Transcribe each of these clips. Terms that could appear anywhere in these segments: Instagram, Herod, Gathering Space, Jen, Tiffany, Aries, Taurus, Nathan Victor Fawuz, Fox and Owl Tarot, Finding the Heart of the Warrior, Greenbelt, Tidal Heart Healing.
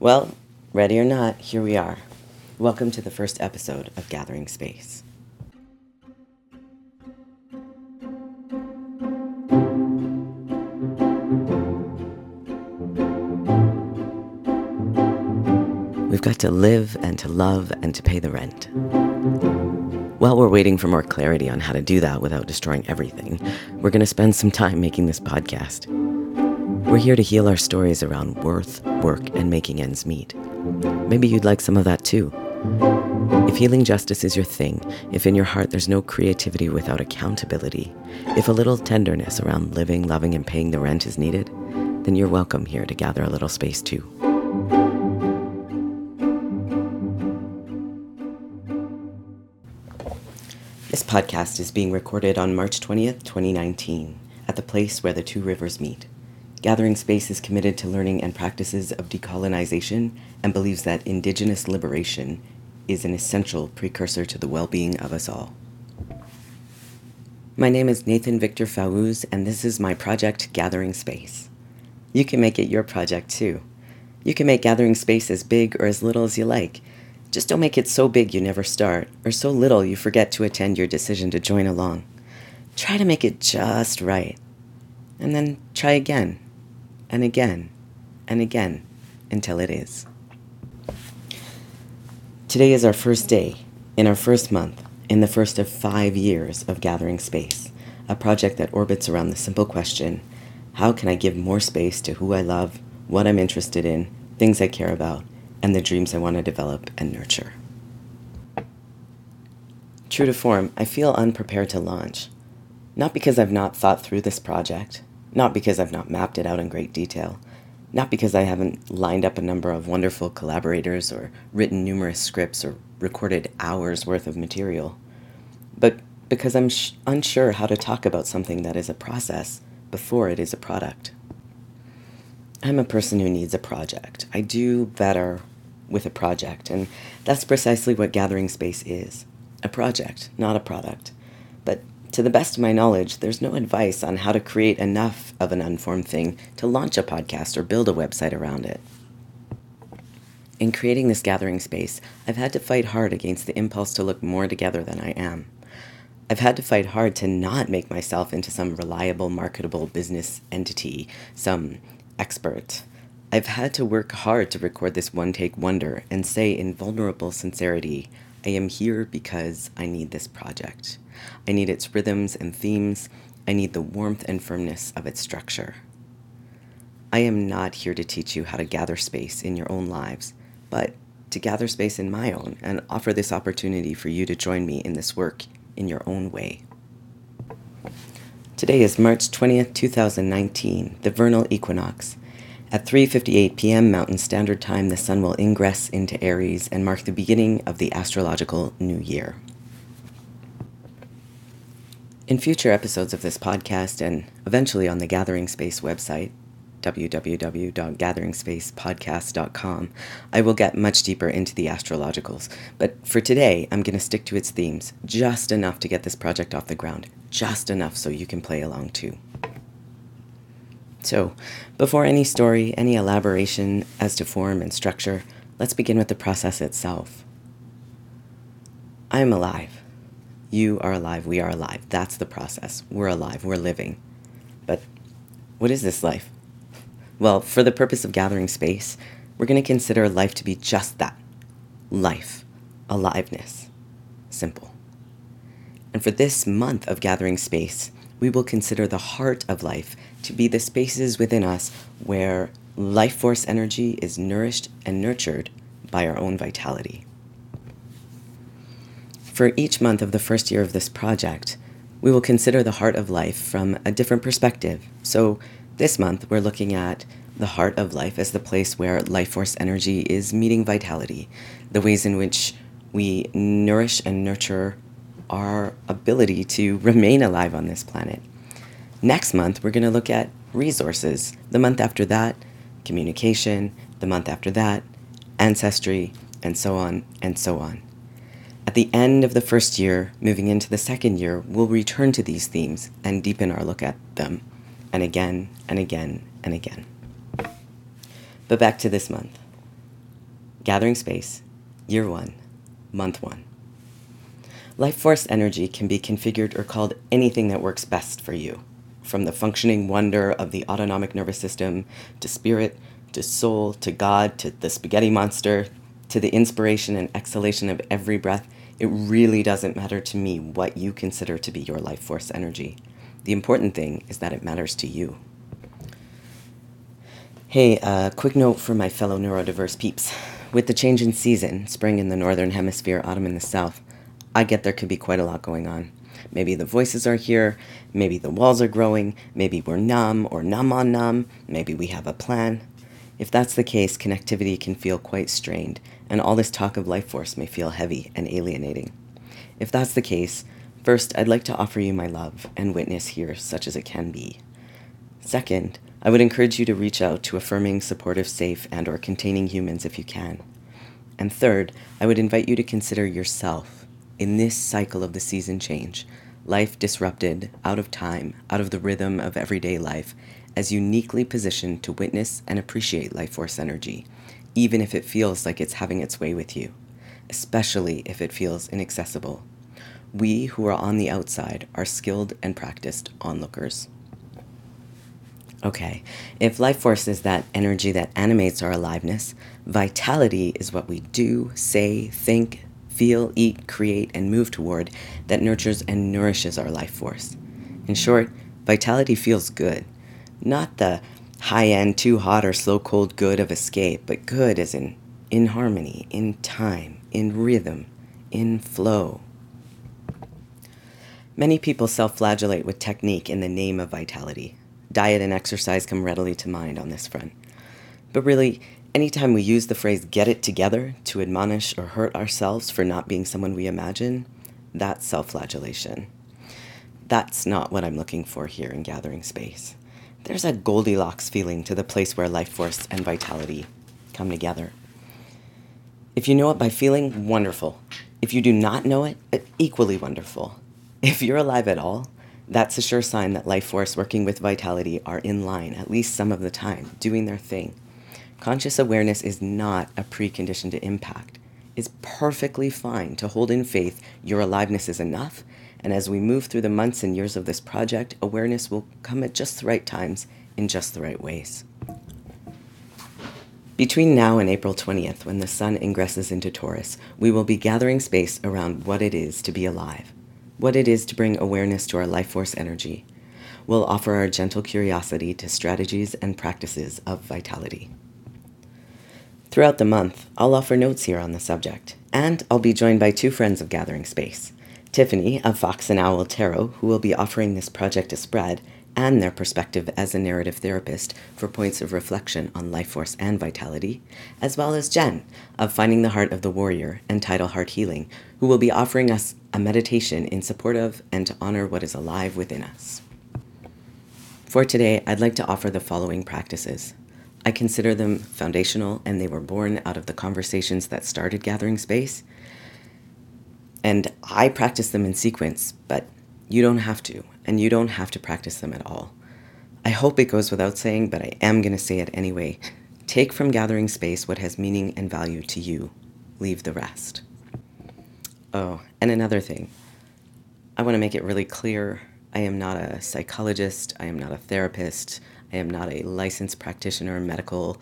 Well, ready or not, here we are. Welcome to the first episode of Gathering Space. We've got to live and to love and to pay the rent. While we're waiting for more clarity on how to do that without destroying everything, we're going to spend some time making this podcast. We're here to heal our stories around worth, work, and making ends meet. Maybe you'd like some of that too. If healing justice is your thing, if in your heart there's no creativity without accountability, if a little tenderness around living, loving, and paying the rent is needed, then you're welcome here to gather a little space too. This podcast is being recorded on March 20th, 2019, at the place where the two rivers meet. Gathering Space is committed to learning and practices of decolonization and believes that Indigenous liberation is an essential precursor to the well-being of us all. My name is Nathan Victor Fawuz, and this is my project, Gathering Space. You can make it your project, too. You can make Gathering Space as big or as little as you like. Just don't make it so big you never start, or so little you forget to attend your decision to join along. Try to make it just right, and then try again. And again, and again, until it is. Today is our first day, in our first month, in the first of 5 years of Gathering Space, a project that orbits around the simple question, how can I give more space to who I love, what I'm interested in, things I care about, and the dreams I want to develop and nurture? True to form, I feel unprepared to launch. Not because I've not thought through this project, not because I've not mapped it out in great detail, not because I haven't lined up a number of wonderful collaborators or written numerous scripts or recorded hours worth of material, but because I'm unsure how to talk about something that is a process before it is a product. I'm a person who needs a project. I do better with a project, and that's precisely what Gathering Space is. A project, not a product. But to the best of my knowledge, there's no advice on how to create enough of an unformed thing to launch a podcast or build a website around it. In creating this Gathering Space, I've had to fight hard against the impulse to look more together than I am. I've had to fight hard to not make myself into some reliable, marketable business entity, some expert. I've had to work hard to record this one-take wonder and say in vulnerable sincerity, I am here because I need this project. I need its rhythms and themes. I need the warmth and firmness of its structure. I am not here to teach you how to gather space in your own lives, but to gather space in my own and offer this opportunity for you to join me in this work in your own way. Today is March 20th, 2019, the vernal equinox. At 3:58 p.m. Mountain Standard Time, the sun will ingress into Aries and mark the beginning of the astrological new year. In future episodes of this podcast and eventually on the Gathering Space website, www.gatheringspacepodcast.com, I will get much deeper into the astrologicals. But for today, I'm going to stick to its themes, just enough to get this project off the ground, just enough so you can play along too. So, before any story, any elaboration as to form and structure, let's begin with the process itself. I am alive. You are alive. We are alive. That's the process. We're alive. We're living. But what is this life? Well, for the purpose of Gathering Space, we're going to consider life to be just that. Life. Aliveness. Simple. And for this month of Gathering Space, we will consider the heart of life to be the spaces within us where life force energy is nourished and nurtured by our own vitality. For each month of the first year of this project, we will consider the heart of life from a different perspective. So this month, we're looking at the heart of life as the place where life force energy is meeting vitality, the ways in which we nourish and nurture our ability to remain alive on this planet. Next month, we're going to look at resources. The month after that, communication. The month after that, ancestry, and so on, and so on. At the end of the first year, moving into the second year, we'll return to these themes and deepen our look at them, and again, and again, and again. But back to this month. Gathering Space, Year 1, Month 1. Life force energy can be configured or called anything that works best for you, from the functioning wonder of the autonomic nervous system, to spirit, to soul, to God, to the spaghetti monster, to the inspiration and exhalation of every breath. It really doesn't matter to me what you consider to be your life force energy. The important thing is that it matters to you. Hey, quick note for my fellow neurodiverse peeps. With the change in season, spring in the northern hemisphere, autumn in the south, I get there could be quite a lot going on. Maybe the voices are here, maybe the walls are growing, maybe we're numb or numb on numb, maybe we have a plan. If that's the case, connectivity can feel quite strained, and all this talk of life force may feel heavy and alienating. If that's the case, first, I'd like to offer you my love and witness here, such as it can be. Second, I would encourage you to reach out to affirming, supportive, safe, and or containing humans if you can. And third, I would invite you to consider yourself in this cycle of the season change, life disrupted, out of time, out of the rhythm of everyday life, as uniquely positioned to witness and appreciate life force energy, even if it feels like it's having its way with you, especially if it feels inaccessible. We who are on the outside are skilled and practiced onlookers. Okay, if life force is that energy that animates our aliveness, vitality is what we do, say, think, feel, eat, create, and move toward that nurtures and nourishes our life force. In short, vitality feels good. Not the high-end, too hot or slow cold good of escape, but good as in harmony, in time, in rhythm, in flow. Many people self-flagellate with technique in the name of vitality. Diet and exercise come readily to mind on this front. But really, anytime we use the phrase "get it together" to admonish or hurt ourselves for not being someone we imagine, that's self-flagellation. That's not what I'm looking for here in Gathering Space. There's a Goldilocks feeling to the place where life force and vitality come together. If you know it by feeling, wonderful. If you do not know it, equally wonderful. If you're alive at all, that's a sure sign that life force working with vitality are in line, at least some of the time, doing their thing. Conscious awareness is not a precondition to impact. It's perfectly fine to hold in faith your aliveness is enough, and as we move through the months and years of this project, awareness will come at just the right times in just the right ways. Between now and April 20th, when the sun ingresses into Taurus, we will be gathering space around what it is to be alive, what it is to bring awareness to our life force energy. We'll offer our gentle curiosity to strategies and practices of vitality. Throughout the month, I'll offer notes here on the subject, and I'll be joined by two friends of Gathering Space, Tiffany of Fox and Owl Tarot, who will be offering this project a spread and their perspective as a narrative therapist for points of reflection on life force and vitality, as well as Jen of Finding the Heart of the Warrior and Tidal Heart Healing, who will be offering us a meditation in support of and to honor what is alive within us. For today, I'd like to offer the following practices. I consider them foundational, and they were born out of the conversations that started Gathering Space, and I practice them in sequence, but you don't have to, and you don't have to practice them at all. I hope it goes without saying, but I am going to say it anyway. Take from Gathering Space what has meaning and value to you. Leave the rest. Oh, and another thing. I want to make it really clear. I am not a psychologist. I am not a therapist. I am not a licensed practitioner, medical,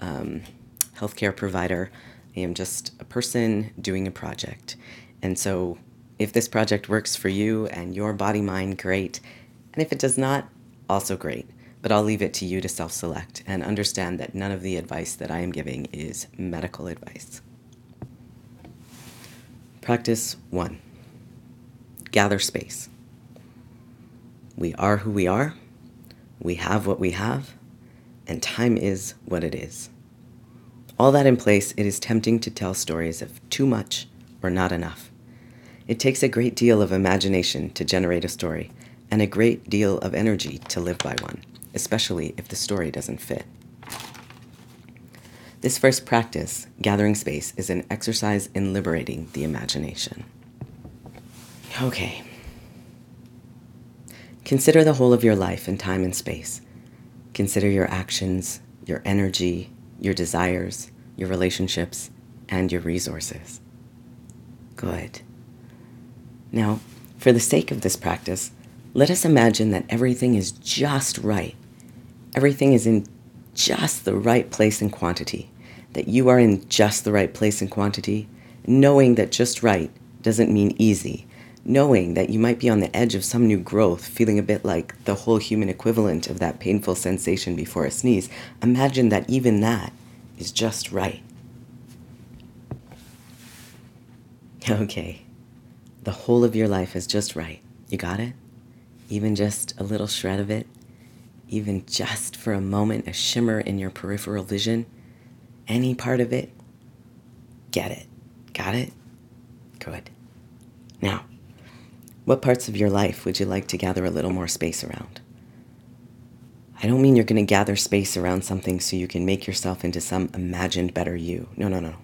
healthcare provider. I am just a person doing a project. And so if this project works for you and your body, mind, great. And if it does not, also great. But I'll leave it to you to self-select and understand that none of the advice that I am giving is medical advice. Practice 1. Gather space. We are who we are, we have what we have, and time is what it is. All that in place, it is tempting to tell stories of too much or not enough. It takes a great deal of imagination to generate a story, and a great deal of energy to live by one, especially if the story doesn't fit. This first practice, Gathering Space, is an exercise in liberating the imagination. Okay. Consider the whole of your life in time and space. Consider your actions, your energy, your desires, your relationships, and your resources. Good. Now, for the sake of this practice, let us imagine that everything is just right. Everything is in just the right place and quantity, that you are in just the right place and quantity, knowing that just right doesn't mean easy, knowing that you might be on the edge of some new growth, feeling a bit like the whole human equivalent of that painful sensation before a sneeze. Imagine that even that is just right. Okay, the whole of your life is just right. You got it? Even just a little shred of it? Even just for a moment, a shimmer in your peripheral vision, any part of it, get it. Got it? Good. Now, what parts of your life would you like to gather a little more space around? I don't mean you're going to gather space around something so you can make yourself into some imagined better you. No.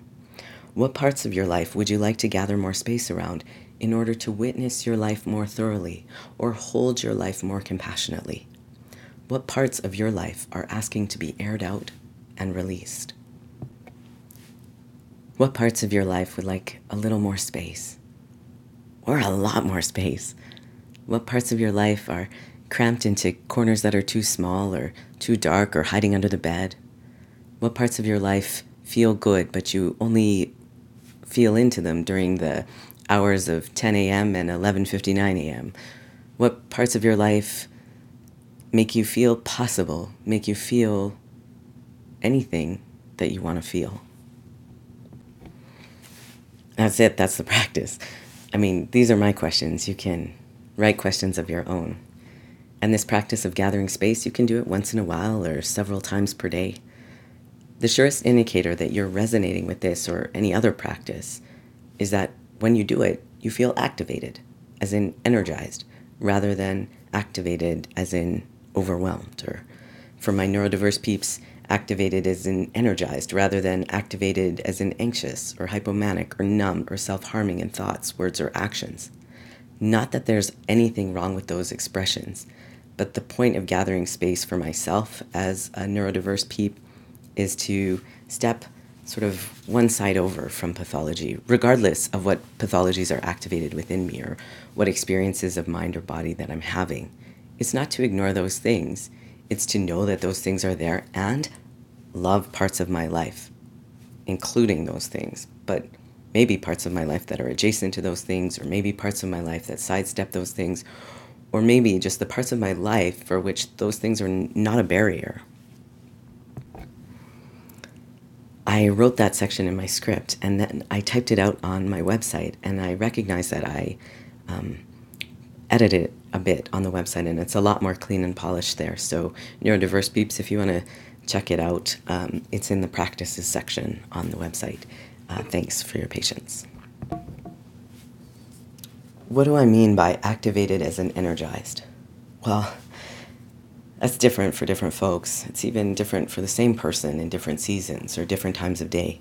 What parts of your life would you like to gather more space around in order to witness your life more thoroughly or hold your life more compassionately? What parts of your life are asking to be aired out and released? What parts of your life would like a little more space? Or a lot more space? What parts of your life are cramped into corners that are too small or too dark or hiding under the bed? What parts of your life feel good, but you only feel into them during the hours of 10 a.m. and 11:59 a.m.? What parts of your life make you feel possible, make you feel anything that you want to feel? That's it, that's the practice. I mean, these are my questions. You can write questions of your own. And this practice of gathering space, you can do it once in a while or several times per day. The surest indicator that you're resonating with this or any other practice is that when you do it, you feel activated, as in energized, rather than activated as in overwhelmed, or for my neurodiverse peeps, activated as in energized rather than activated as in anxious or hypomanic or numbed or self-harming in thoughts, words, or actions. Not that there's anything wrong with those expressions, but the point of gathering space for myself as a neurodiverse peep is to step sort of one side over from pathology, regardless of what pathologies are activated within me or what experiences of mind or body that I'm having. It's not to ignore those things. It's to know that those things are there and love parts of my life, including those things, but maybe parts of my life that are adjacent to those things, or maybe parts of my life that sidestep those things, or maybe just the parts of my life for which those things are not a barrier. I wrote that section in my script, and then I typed it out on my website, and I recognized that I edited it a bit on the website, and it's a lot more clean and polished there. So neurodiverse peeps, if you want to check it out, it's in the practices section on the website. Thanks for your patience. What do I mean by activated as in energized? Well, that's different for different folks. It's even different for the same person in different seasons or different times of day.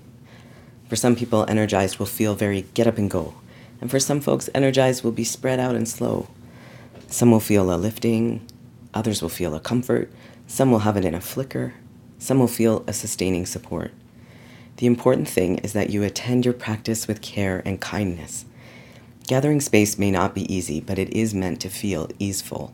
For some people, energized will feel very get up and go. And for some folks, energized will be spread out and slow. Some will feel a lifting, others will feel a comfort, some will have it in a flicker, some will feel a sustaining support. The important thing is that you attend your practice with care and kindness. Gathering space may not be easy, but it is meant to feel easeful.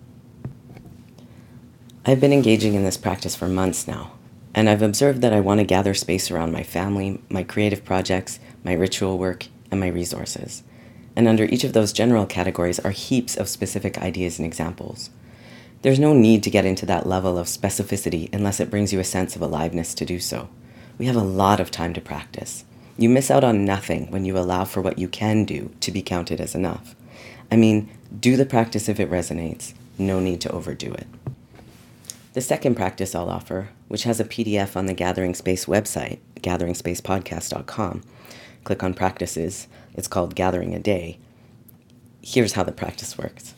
I've been engaging in this practice for months now, and I've observed that I want to gather space around my family, my creative projects, my ritual work, and my resources. And under each of those general categories are heaps of specific ideas and examples. There's no need to get into that level of specificity unless it brings you a sense of aliveness to do so. We have a lot of time to practice. You miss out on nothing when you allow for what you can do to be counted as enough. I mean, do the practice if it resonates. No need to overdo it. The second practice I'll offer, which has a PDF on the Gathering Space website, gatheringspacepodcast.com, click on practices. It's called Gathering a Day. Here's how the practice works.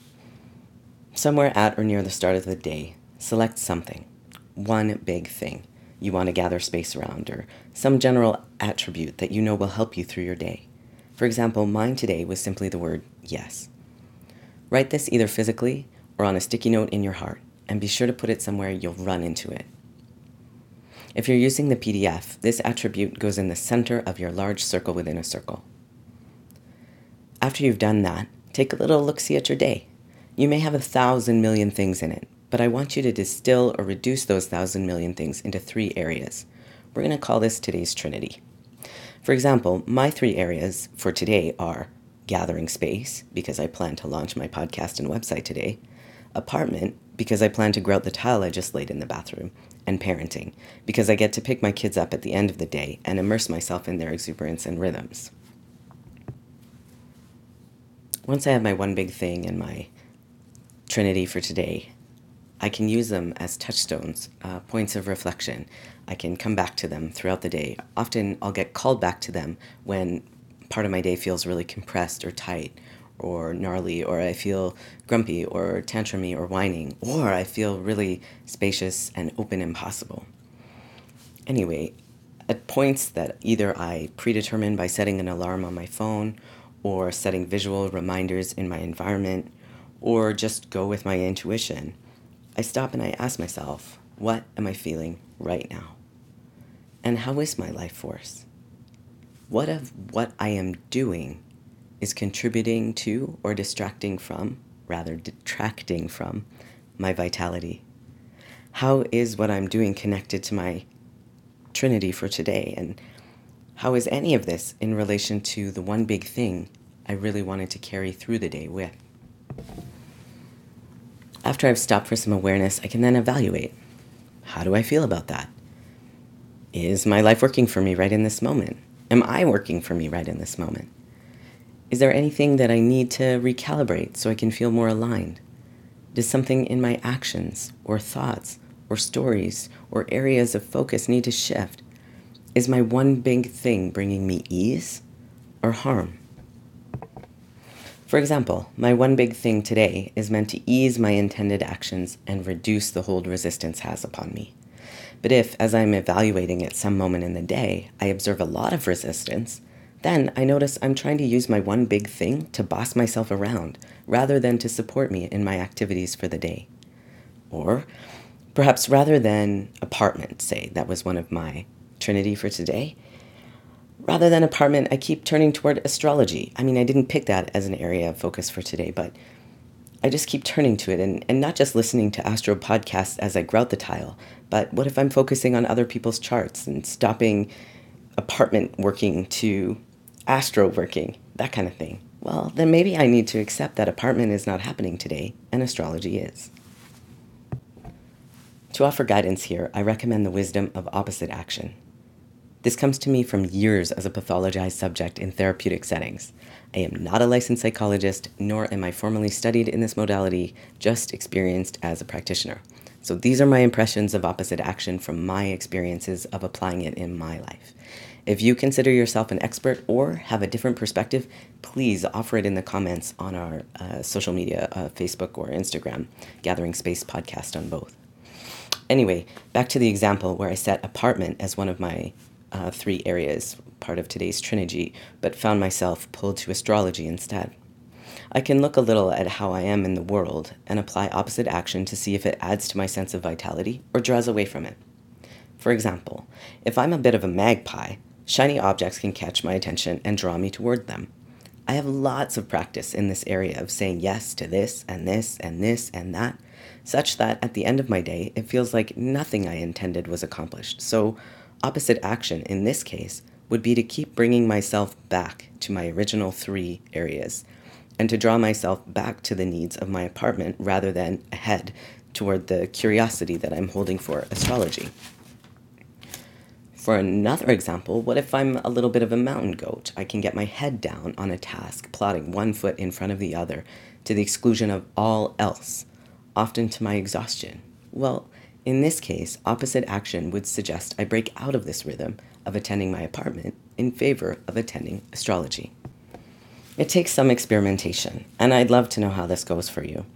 Somewhere at or near the start of the day, select something, one big thing you want to gather space around, or some general attribute that you know will help you through your day. For example, mine today was simply the word yes. Write this either physically or on a sticky note in your heart, and be sure to put it somewhere you'll run into it. If you're using the PDF, this attribute goes in the center of your large circle within a circle. After you've done that, take a little look-see at your day. You may have 1,000 million things in it, but I want you to distill or reduce those 1,000 million things into 3 areas. We're going to call this today's Trinity. For example, my 3 areas for today are gathering space, because I plan to launch my podcast and website today, apartment, because I plan to grout the tile I just laid in the bathroom, and parenting, because I get to pick my kids up at the end of the day and immerse myself in their exuberance and rhythms. Once I have my one big thing and my Trinity for today, I can use them as touchstones, points of reflection. I can come back to them throughout the day. Often I'll get called back to them when part of my day feels really compressed or tight or gnarly, or I feel grumpy or tantrumy or whining, or I feel really spacious and open and possible. Anyway, at points that either I predetermine by setting an alarm on my phone or setting visual reminders in my environment, or just go with my intuition, I stop and I ask myself, what am I feeling right now? And how is my life force? What of what I am doing is contributing to or detracting from my vitality? How is what I'm doing connected to my Trinity for today? And how is any of this in relation to the one big thing I really wanted to carry through the day with? After I've stopped for some awareness, I can then evaluate. How do I feel about that? Is my life working for me right in this moment? Am I working for me right in this moment? Is there anything that I need to recalibrate so I can feel more aligned? Does something in my actions or thoughts or stories or areas of focus need to shift? Is my one big thing bringing me ease or harm? For example, my one big thing today is meant to ease my intended actions and reduce the hold resistance has upon me. But if, as I'm evaluating at some moment in the day, I observe a lot of resistance, then I notice I'm trying to use my one big thing to boss myself around rather than to support me in my activities for the day. Or perhaps rather than apartment, say, that was one of my Trinity for today, rather than apartment, I keep turning toward astrology. I mean, I didn't pick that as an area of focus for today, but I just keep turning to it and not just listening to astro podcasts as I grout the tile, but what if I'm focusing on other people's charts and stopping apartment working to astro working, that kind of thing? Well, then maybe I need to accept that apartment is not happening today and astrology is. To offer guidance here, I recommend the wisdom of opposite action. This comes to me from years as a pathologized subject in therapeutic settings. I am not a licensed psychologist, nor am I formally studied in this modality, just experienced as a practitioner. So these are my impressions of opposite action from my experiences of applying it in my life. If you consider yourself an expert or have a different perspective, please offer it in the comments on our social media, Facebook or Instagram, Gathering Space podcast on both. Anyway, back to the example where I set apartment as one of my 3 areas, part of today's Trinity, but found myself pulled to astrology instead. I can look a little at how I am in the world and apply opposite action to see if it adds to my sense of vitality or draws away from it. For example, if I'm a bit of a magpie, shiny objects can catch my attention and draw me toward them. I have lots of practice in this area of saying yes to this and this and this and that, such that at the end of my day, it feels like nothing I intended was accomplished. So opposite action in this case would be to keep bringing myself back to my original 3 areas and to draw myself back to the needs of my apartment rather than ahead toward the curiosity that I'm holding for astrology. For another example, what if I'm a little bit of a mountain goat? I can get my head down on a task, plotting one foot in front of the other to the exclusion of all else, often to my exhaustion. Well, in this case, opposite action would suggest I break out of this rhythm of attending my apartment in favor of attending astrology. It takes some experimentation, and I'd love to know how this goes for you.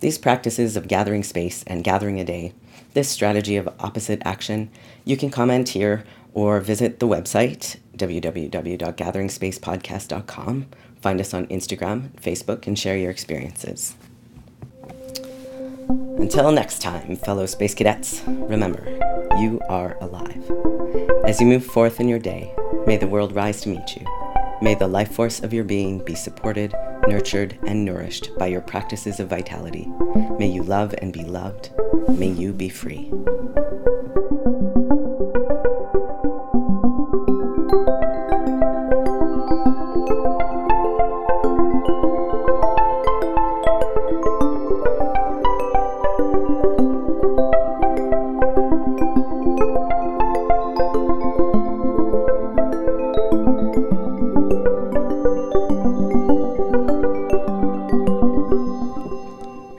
These practices of gathering space and gathering a day, this strategy of opposite action, you can comment here or visit the website, www.gatheringspacepodcast.com. Find us on Instagram, Facebook, and share your experiences. Until next time, fellow space cadets, remember... you are alive. As you move forth in your day, may the world rise to meet you. May the life force of your being be supported, nurtured, and nourished by your practices of vitality. May you love and be loved. May you be free.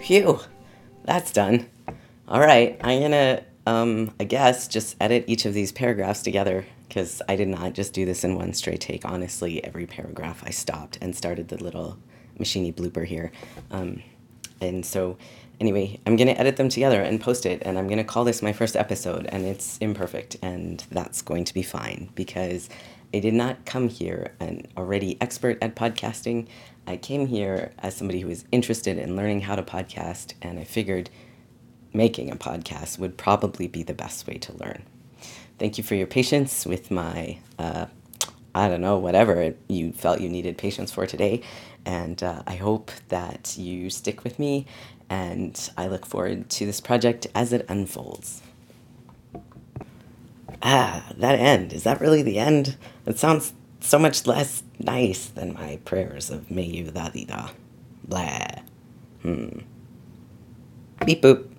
Phew, that's done. All right, I'm gonna, I guess, just edit each of these paragraphs together because I did not just do this in one straight take. Honestly, every paragraph I stopped and started the little machiney blooper here. And so anyway, I'm gonna edit them together and post it, and I'm gonna call this my first episode, and it's imperfect, and that's going to be fine because I did not come here an already expert at podcasting. I came here as somebody who was interested in learning how to podcast, and I figured making a podcast would probably be the best way to learn. Thank you for your patience with my, I don't know, whatever you felt you needed patience for today, and I hope that you stick with me, and I look forward to this project as it unfolds. Ah, that end. Is that really the end? It sounds so much less nice than my prayers of may you da di da. Blah. Beep boop.